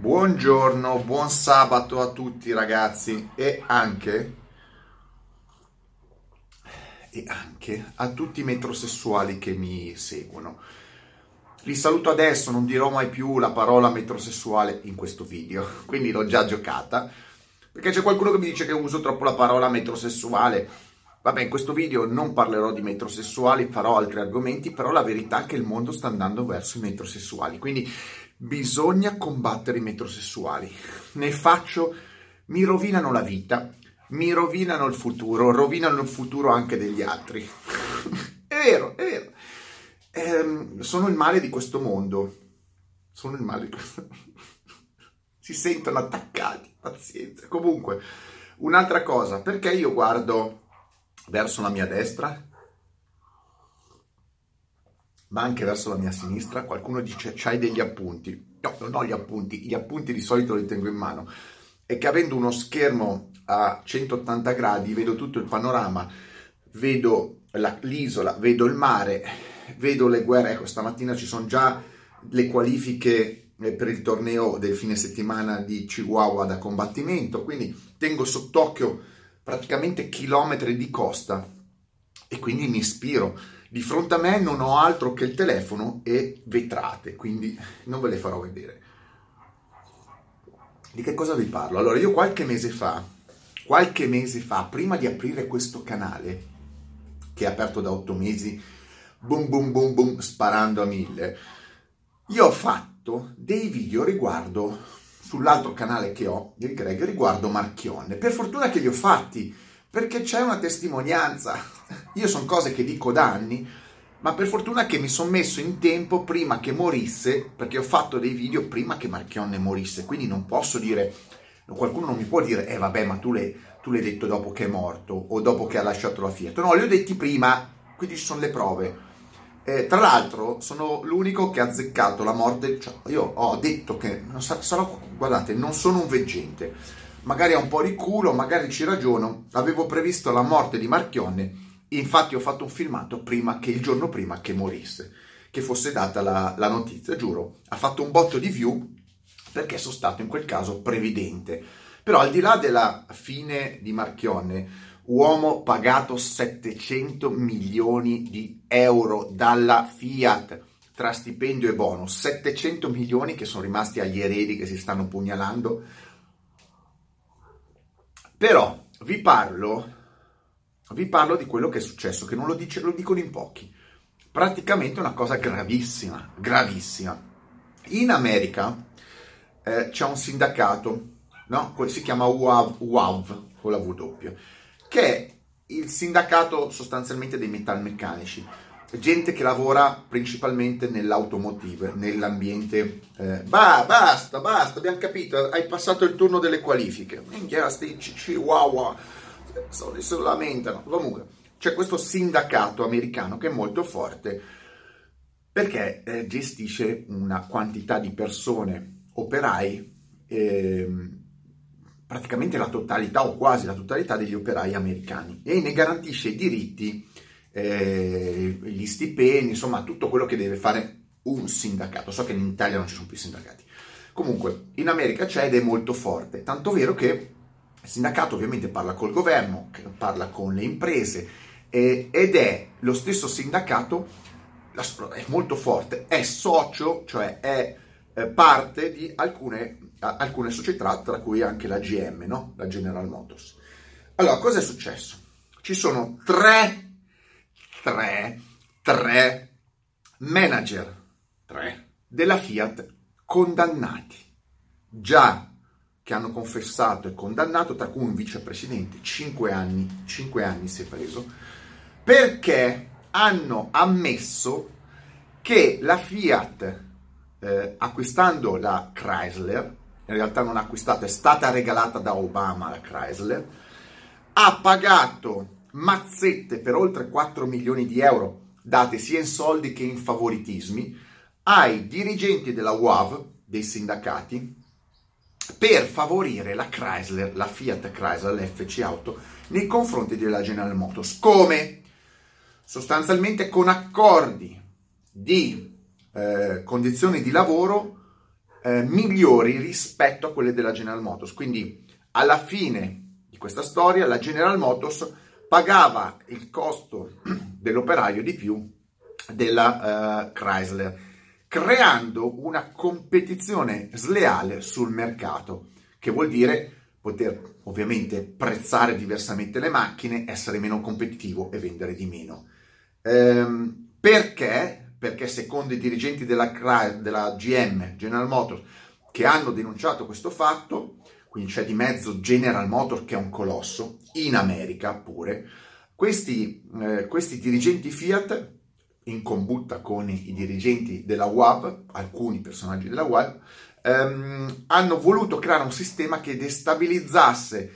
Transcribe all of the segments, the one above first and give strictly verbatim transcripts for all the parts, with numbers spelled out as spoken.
Buongiorno, buon sabato a tutti ragazzi e anche, e anche a tutti i metrosessuali che mi seguono. Li saluto adesso, non dirò mai più la parola metrosessuale in questo video, quindi l'ho già giocata, perché c'è qualcuno che mi dice che uso troppo la parola metrosessuale. Vabbè, in questo video non parlerò di metrosessuali, farò altri argomenti, però la verità è che il mondo sta andando verso i metrosessuali, quindi bisogna combattere i metrosessuali. Ne faccio, mi rovinano la vita, mi rovinano il futuro, rovinano il futuro anche degli altri. È vero, è vero. Ehm, sono il male di questo mondo. Sono il male di questo mondo. Si sentono attaccati, pazienza. Comunque, un'altra cosa, perché io guardo verso la mia destra, ma anche verso la mia sinistra? Qualcuno dice c'hai degli appunti. No, non ho gli appunti, gli appunti di solito li tengo in mano. È che avendo uno schermo a centottanta gradi vedo tutto il panorama, vedo l'isola, vedo il mare, vedo le guerre. Ecco, stamattina ci sono già le qualifiche per il torneo del fine settimana di Chihuahua da combattimento, quindi tengo sott'occhio praticamente chilometri di costa e quindi mi ispiro. Di fronte a me non ho altro che il telefono e vetrate, quindi non ve le farò vedere. Di che cosa vi parlo? Allora, io qualche mese fa, qualche mese fa, prima di aprire questo canale, che è aperto da otto mesi, boom boom boom boom, sparando a mille, io ho fatto dei video riguardo, sull'altro canale che ho, del Greg, riguardo Marchionne. Per fortuna che li ho fatti, perché c'è una testimonianza. Io sono cose che dico da anni, ma per fortuna che mi sono messo in tempo prima che morisse, perché ho fatto dei video prima che Marchionne morisse, quindi non posso dire, qualcuno non mi può dire, eh vabbè, ma tu l'hai tu l'hai detto dopo che è morto o dopo che ha lasciato la Fiat. No, li ho detti prima, quindi ci sono le prove. Eh, tra l'altro sono l'unico che ha azzeccato la morte, cioè, io ho detto che, non sarò, guardate, non sono un veggente, magari ha un po' di culo, magari ci ragiono, avevo previsto la morte di Marchionne. Infatti ho fatto un filmato prima che, il giorno prima che morisse, che fosse data la, la notizia, giuro, ha fatto un botto di view perché sono stato in quel caso previdente. Però al di là della fine di Marchionne, uomo pagato settecento milioni di euro dalla Fiat tra stipendio e bonus, settecento milioni che sono rimasti agli eredi che si stanno pugnalando. Però vi parlo... Vi parlo di quello che è successo, che non lo dice, lo dicono in pochi. Praticamente una cosa gravissima, gravissima. In America eh, c'è un sindacato, no? Si chiama U A W, con la W, che è il sindacato sostanzialmente dei metalmeccanici, gente che lavora principalmente nell'automotive, nell'ambiente... Eh, bah, basta, basta, abbiamo capito, hai passato il turno delle qualifiche. Minchia, sti chihuahua... Si lamentano. Comunque c'è questo sindacato americano che è molto forte perché eh, gestisce una quantità di persone, operai, eh, praticamente la totalità o quasi la totalità degli operai americani, e ne garantisce i diritti, eh, gli stipendi, insomma tutto quello che deve fare un sindacato. So che in Italia non ci sono più sindacati, comunque in America c'è ed è molto forte, tanto vero che il sindacato ovviamente parla col governo, parla con le imprese, eh, ed è lo stesso sindacato, la, è molto forte, è socio, cioè è eh, parte di alcune, a, alcune società, tra cui anche la G M, no? La General Motors. Allora, cosa è successo? Ci sono tre, tre, tre manager, tre, della Fiat condannati, già, che hanno confessato e condannato, tra cui un vicepresidente, cinque anni, cinque anni si è preso, perché hanno ammesso che la Fiat, eh, acquistando la Chrysler, in realtà non acquistata, è stata regalata da Obama la Chrysler, ha pagato mazzette per oltre quattro milioni di euro, date sia in soldi che in favoritismi, ai dirigenti della U A V, dei sindacati, per favorire la Chrysler, la Fiat Chrysler, la F C Auto, nei confronti della General Motors. Come? Sostanzialmente con accordi di eh, condizioni di lavoro eh, migliori rispetto a quelle della General Motors. Quindi alla fine di questa storia la General Motors pagava il costo dell'operaio di più della eh, Chrysler, creando una competizione sleale sul mercato, che vuol dire poter ovviamente prezzare diversamente le macchine, essere meno competitivo e vendere di meno. Ehm, perché? Perché secondo i dirigenti della, della G M, General Motors, che hanno denunciato questo fatto, quindi c'è di mezzo General Motors che è un colosso, in America pure, questi, eh, questi dirigenti Fiat, in combutta con i dirigenti della U A W, alcuni personaggi della U A W, ehm, hanno voluto creare un sistema che destabilizzasse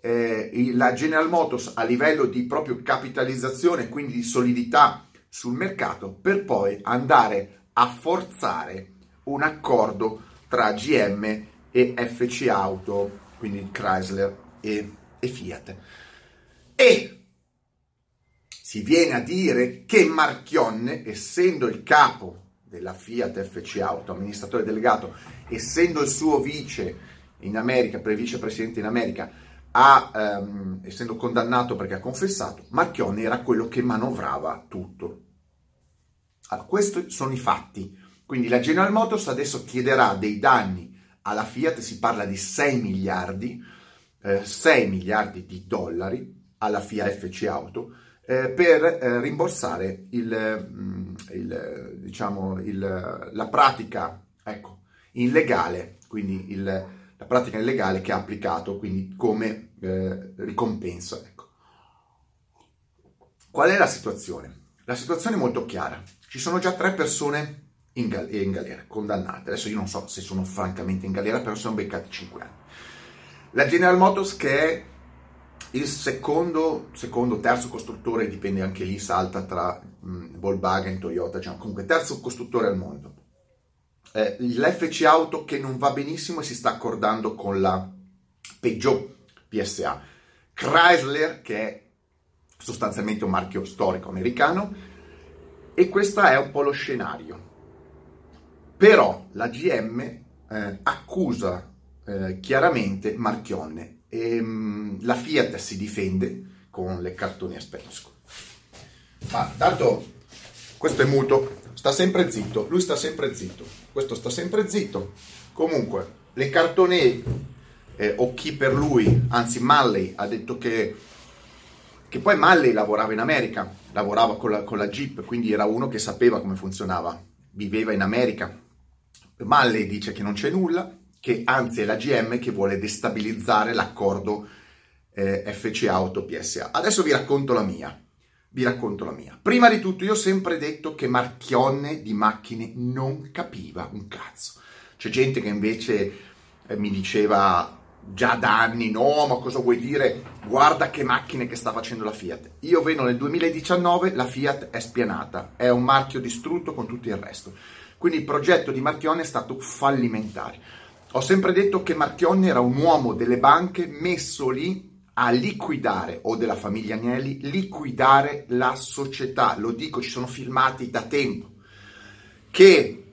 eh, la General Motors a livello di proprio capitalizzazione, quindi di solidità sul mercato, per poi andare a forzare un accordo tra G M e F C Auto, quindi Chrysler e, e Fiat. E si viene a dire che Marchionne, essendo il capo della Fiat F C Auto, amministratore delegato, essendo il suo vice in America, vicepresidente in America, ha, ehm, essendo condannato perché ha confessato, Marchionne era quello che manovrava tutto. Allora, questi sono i fatti. Quindi la General Motors adesso chiederà dei danni alla Fiat, si parla di sei miliardi, eh, sei miliardi di dollari alla Fiat F C Auto, Eh, per eh, rimborsare il, il, diciamo, il, la pratica ecco, illegale, quindi il, la pratica illegale che ha applicato, quindi come eh, ricompensa. Ecco. Qual è la situazione? La situazione è molto chiara. Ci sono già tre persone in, gal- in galera, condannate. Adesso io non so se sono francamente in galera, però sono beccati cinque anni. La General Motors, che è il secondo, secondo, terzo costruttore, dipende anche lì, salta tra mh, Volkswagen, Toyota, cioè, comunque terzo costruttore al mondo. Eh, L'F C Auto che non va benissimo e si sta accordando con la Peugeot P S A. Chrysler, che è sostanzialmente un marchio storico americano, e questo è un po' lo scenario. Però la G M eh, accusa eh, chiaramente Marchionne. La Fiat si difende con le cartoni a specchio. Ma tanto questo è muto, sta sempre zitto, lui sta sempre zitto, questo sta sempre zitto. Comunque le cartoni eh, o chi per lui, anzi Manley ha detto che, che poi Manley lavorava in America, lavorava con la, con la Jeep, quindi era uno che sapeva come funzionava, viveva in America. Manley dice che non c'è nulla, che anzi è la G M che vuole destabilizzare l'accordo eh, F C Auto P S A. Adesso vi racconto la mia, vi racconto la mia. Prima di tutto io ho sempre detto che Marchionne di macchine non capiva un cazzo. C'è gente che invece eh, mi diceva già da anni, no ma cosa vuoi dire, guarda che macchine che sta facendo la Fiat. Io vedo nel duemiladiciannove la Fiat è spianata, è un marchio distrutto con tutto il resto. Quindi il progetto di Marchionne è stato fallimentare. Ho sempre detto che Marchionne era un uomo delle banche messo lì a liquidare, o della famiglia Agnelli, liquidare la società. Lo dico, ci sono filmati da tempo, che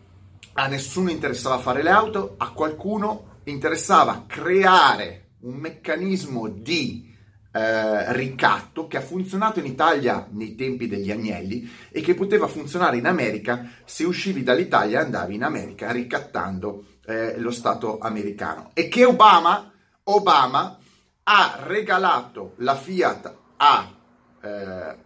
a nessuno interessava fare le auto, a qualcuno interessava creare un meccanismo di eh, ricatto che ha funzionato in Italia nei tempi degli Agnelli e che poteva funzionare in America se uscivi dall'Italia e andavi in America ricattando Eh, lo Stato americano, e che Obama, Obama ha regalato la Fiat a eh,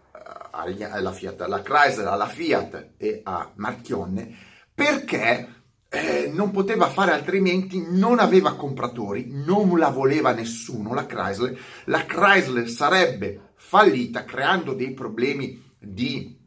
agli, alla Fiat, alla Chrysler, alla Fiat e a Marchionne perché eh, non poteva fare altrimenti, non aveva compratori, non la voleva nessuno la Chrysler, la Chrysler sarebbe fallita creando dei problemi di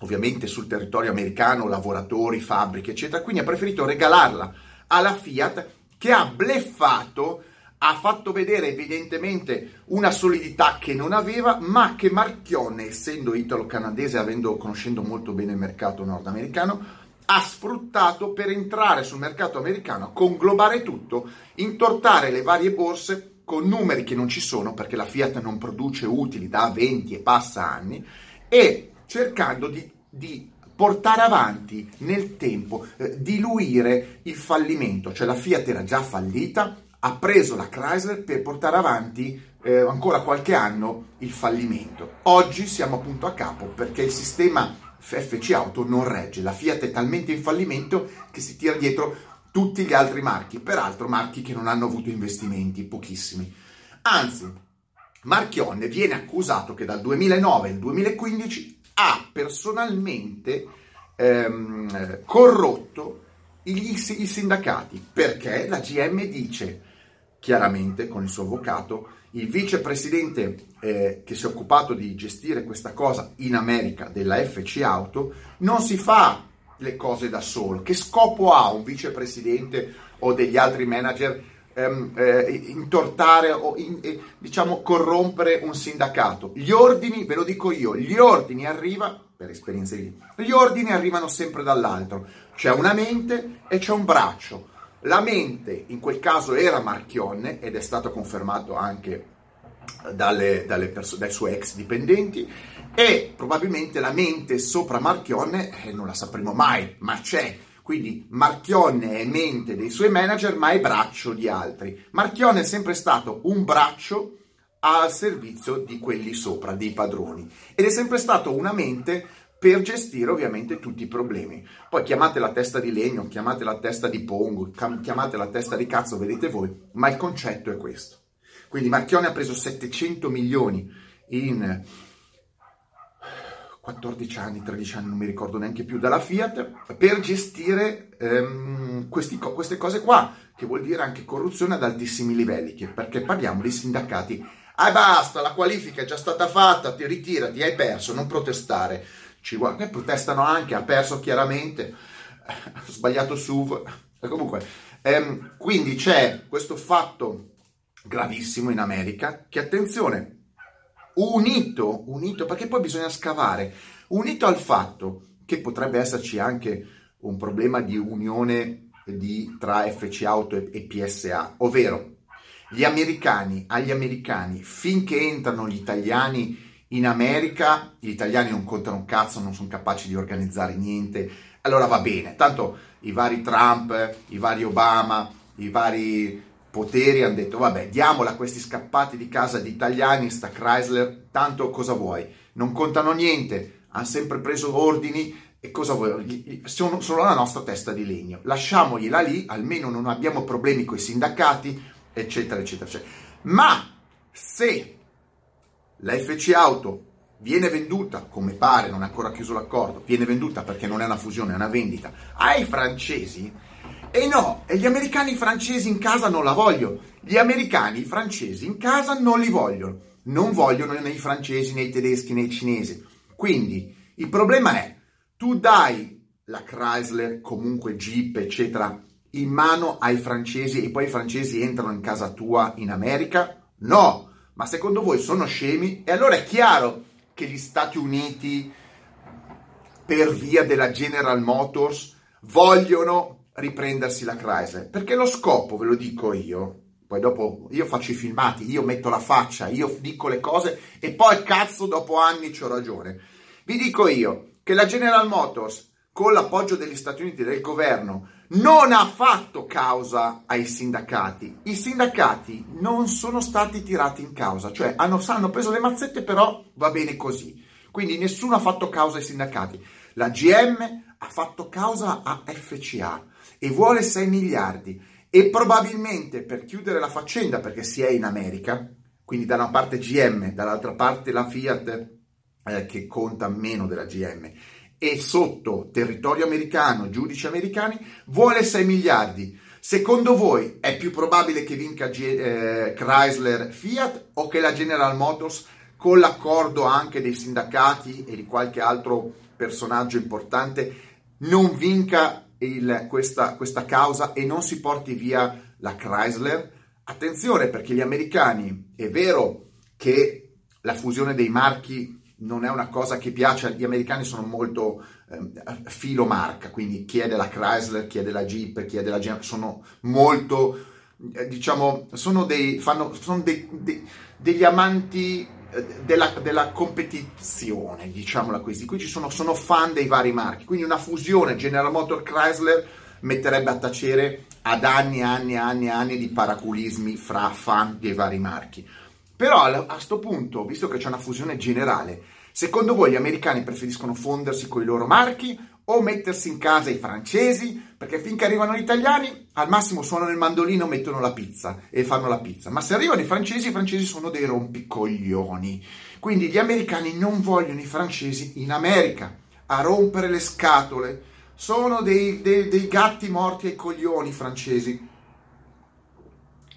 ovviamente sul territorio americano, lavoratori, fabbriche eccetera, quindi ha preferito regalarla alla Fiat che ha bleffato, ha fatto vedere evidentemente una solidità che non aveva, ma che Marchionne, essendo italo-canadese, avendo, conoscendo molto bene il mercato nordamericano, ha sfruttato per entrare sul mercato americano, conglobare tutto, intortare le varie borse con numeri che non ci sono, perché la Fiat non produce utili da venti e passa anni, e cercando di, di portare avanti nel tempo, eh, diluire il fallimento. Cioè la Fiat era già fallita, ha preso la Chrysler per portare avanti eh, ancora qualche anno il fallimento. Oggi siamo appunto a capo perché il sistema F C Auto non regge. La Fiat è talmente in fallimento che si tira dietro tutti gli altri marchi, peraltro marchi che non hanno avuto investimenti, pochissimi. Anzi, Marchionne viene accusato che dal duemilanove al duemilaquindici ha personalmente ehm, corrotto i sindacati, perché la G M dice chiaramente con il suo avvocato, il vicepresidente eh, che si è occupato di gestire questa cosa in America della F C Auto non si fa le cose da solo. Che scopo ha un vicepresidente o degli altri manager ehm, eh, intortare o in, eh, diciamo corrompere un sindacato? Gli ordini, ve lo dico io, gli ordini arriva per esperienze lì, gli ordini arrivano sempre dall'altro. C'è una mente e c'è un braccio. La mente in quel caso era Marchionne ed è stato confermato anche dalle, dalle perso- dai suoi ex dipendenti, e probabilmente la mente sopra Marchionne eh, non la sapremo mai, ma c'è. Quindi Marchionne è mente dei suoi manager, ma è braccio di altri. Marchionne è sempre stato un braccio al servizio di quelli sopra, dei padroni, ed è sempre stato una mente per gestire ovviamente tutti i problemi. Poi chiamate la testa di legno, chiamate la testa di pongo, chiamate la testa di cazzo, vedete voi, ma il concetto è questo. Quindi Marchionne ha preso settecento milioni in quattordici anni, tredici anni, non mi ricordo neanche più, dalla Fiat, per gestire ehm, questi, queste cose qua, che vuol dire anche corruzione ad altissimi livelli, perché parliamo di sindacati. Ah, basta, la qualifica è già stata fatta, ti ritirati, hai perso, non protestare. Ci guardano, protestano anche, ha perso chiaramente, ha sbagliato S U V. Comunque, ehm, quindi c'è questo fatto gravissimo in America, che attenzione, unito, unito, perché poi bisogna scavare, unito al fatto che potrebbe esserci anche un problema di unione di, tra F C Auto e, e P S A, ovvero gli americani, agli americani, finché entrano gli italiani in America, gli italiani non contano un cazzo, non sono capaci di organizzare niente, allora va bene, tanto i vari Trump, i vari Obama, i vari poteri hanno detto vabbè, diamola a questi scappati di casa di italiani, sta Chrysler, tanto cosa vuoi, non contano niente, hanno sempre preso ordini e cosa vuoi, sono, sono la nostra testa di legno, lasciamogliela lì, almeno non abbiamo problemi con i sindacati, eccetera eccetera eccetera. Ma se la F C Auto viene venduta, come pare, non è ancora chiuso l'accordo, viene venduta perché non è una fusione, è una vendita, ai francesi, e no, e gli americani francesi in casa non la vogliono, gli americani francesi in casa non li vogliono, non vogliono né i francesi, né i tedeschi, né i cinesi. Quindi il problema è, tu dai la Chrysler, comunque Jeep, eccetera, in mano ai francesi e poi i francesi entrano in casa tua in America? No, ma secondo voi sono scemi? E allora è chiaro che gli Stati Uniti, per via della General Motors, vogliono riprendersi la Chrysler, perché lo scopo, ve lo dico io, poi dopo io faccio i filmati, io metto la faccia, io dico le cose e poi cazzo dopo anni c'ho ragione. Vi dico io che la General Motors, con l'appoggio degli Stati Uniti e del governo, non ha fatto causa ai sindacati, i sindacati non sono stati tirati in causa, cioè hanno, hanno preso le mazzette, però va bene così, quindi nessuno ha fatto causa ai sindacati. La G M ha fatto causa a F C A e vuole sei miliardi, e probabilmente per chiudere la faccenda, perché si è in America, quindi da una parte G M, dall'altra parte la Fiat eh, che conta meno della G M, e sotto territorio americano, giudici americani, vuole sei miliardi. Secondo voi è più probabile che vinca G- eh, Chrysler Fiat, o che la General Motors, con l'accordo anche dei sindacati e di qualche altro personaggio importante, non vinca Il, questa, questa causa e non si porti via la Chrysler? Attenzione, perché gli americani, è vero che la fusione dei marchi non è una cosa che piace, gli americani sono molto eh, filo marca, quindi chi è della Chrysler, chi è della Jeep, chi è della G M, sono molto eh, diciamo sono dei fanno sono dei, dei, degli amanti della, della competizione, diciamola così. Qui ci sono, sono fan dei vari marchi, quindi una fusione General Motors Chrysler metterebbe a tacere ad anni e anni e anni, anni di paraculismi fra fan dei vari marchi. Però a questo punto, visto che c'è una fusione generale, secondo voi gli americani preferiscono fondersi con i loro marchi o mettersi in casa i francesi? Perché finché arrivano gli italiani, al massimo suonano il mandolino, mettono la pizza e fanno la pizza. Ma se arrivano i francesi, i francesi sono dei rompicoglioni. Quindi gli americani non vogliono i francesi in America a rompere le scatole. Sono dei, dei, dei gatti morti ai coglioni francesi.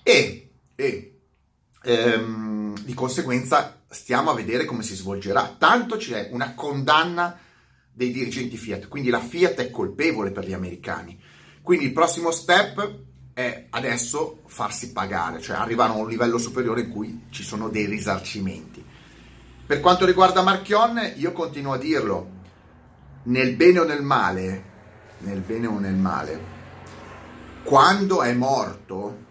E... e Ehm, di conseguenza stiamo a vedere come si svolgerà. Tanto c'è una condanna dei dirigenti Fiat, quindi la Fiat è colpevole per gli americani, quindi il prossimo step è adesso farsi pagare, cioè arrivare a un livello superiore in cui ci sono dei risarcimenti. Per quanto riguarda Marchionne, io continuo a dirlo, nel bene o nel male, nel bene o nel male, quando è morto,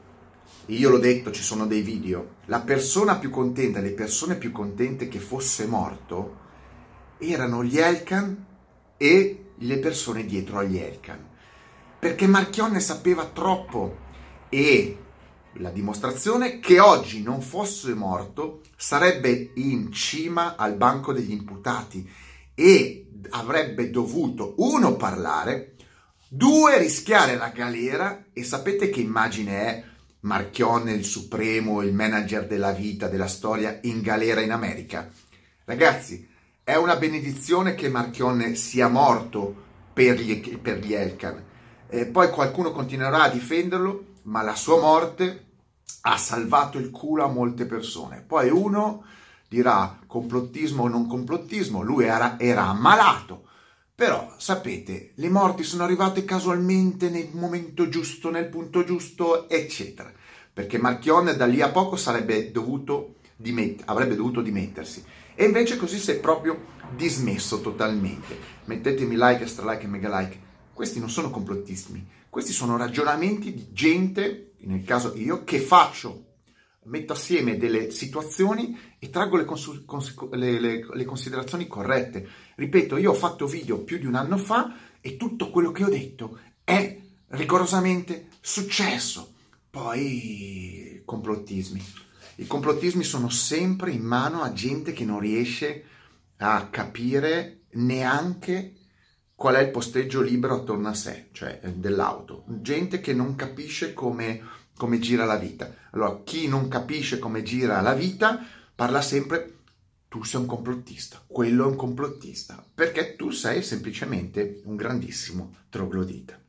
io l'ho detto, ci sono dei video, la persona più contenta, le persone più contente che fosse morto erano gli Elkan e le persone dietro agli Elkan, perché Marchionne sapeva troppo, e la dimostrazione che oggi non fosse morto sarebbe in cima al banco degli imputati e avrebbe dovuto, uno, parlare, due, rischiare la galera. E sapete che immagine è Marchionne, il supremo, il manager della vita, della storia, in galera in America? Ragazzi, è una benedizione che Marchionne sia morto per gli, per gli Elkan. E poi qualcuno continuerà a difenderlo, ma la sua morte ha salvato il culo a molte persone. Poi uno dirà complottismo o non complottismo, lui era, era ammalato. Però, sapete, le morti sono arrivate casualmente nel momento giusto, nel punto giusto, eccetera. Perché Marchionne da lì a poco sarebbe dovuto dimet- avrebbe dovuto dimettersi. E invece così si è proprio dismesso totalmente. Mettetemi like, stralike e mega like. Questi non sono complottismi. Questi sono ragionamenti di gente, nel caso io, che faccio. Metto assieme delle situazioni e traggo le, consu- cons- le, le, le considerazioni corrette. Ripeto, io ho fatto video più di un anno fa e tutto quello che ho detto è rigorosamente successo. Poi, complottismi. I complottismi sono sempre in mano a gente che non riesce a capire neanche qual è il posteggio libero attorno a sé, cioè dell'auto. Gente che non capisce come... come gira la vita. Allora, chi non capisce come gira la vita parla sempre tu sei un complottista, quello è un complottista, perché tu sei semplicemente un grandissimo troglodita.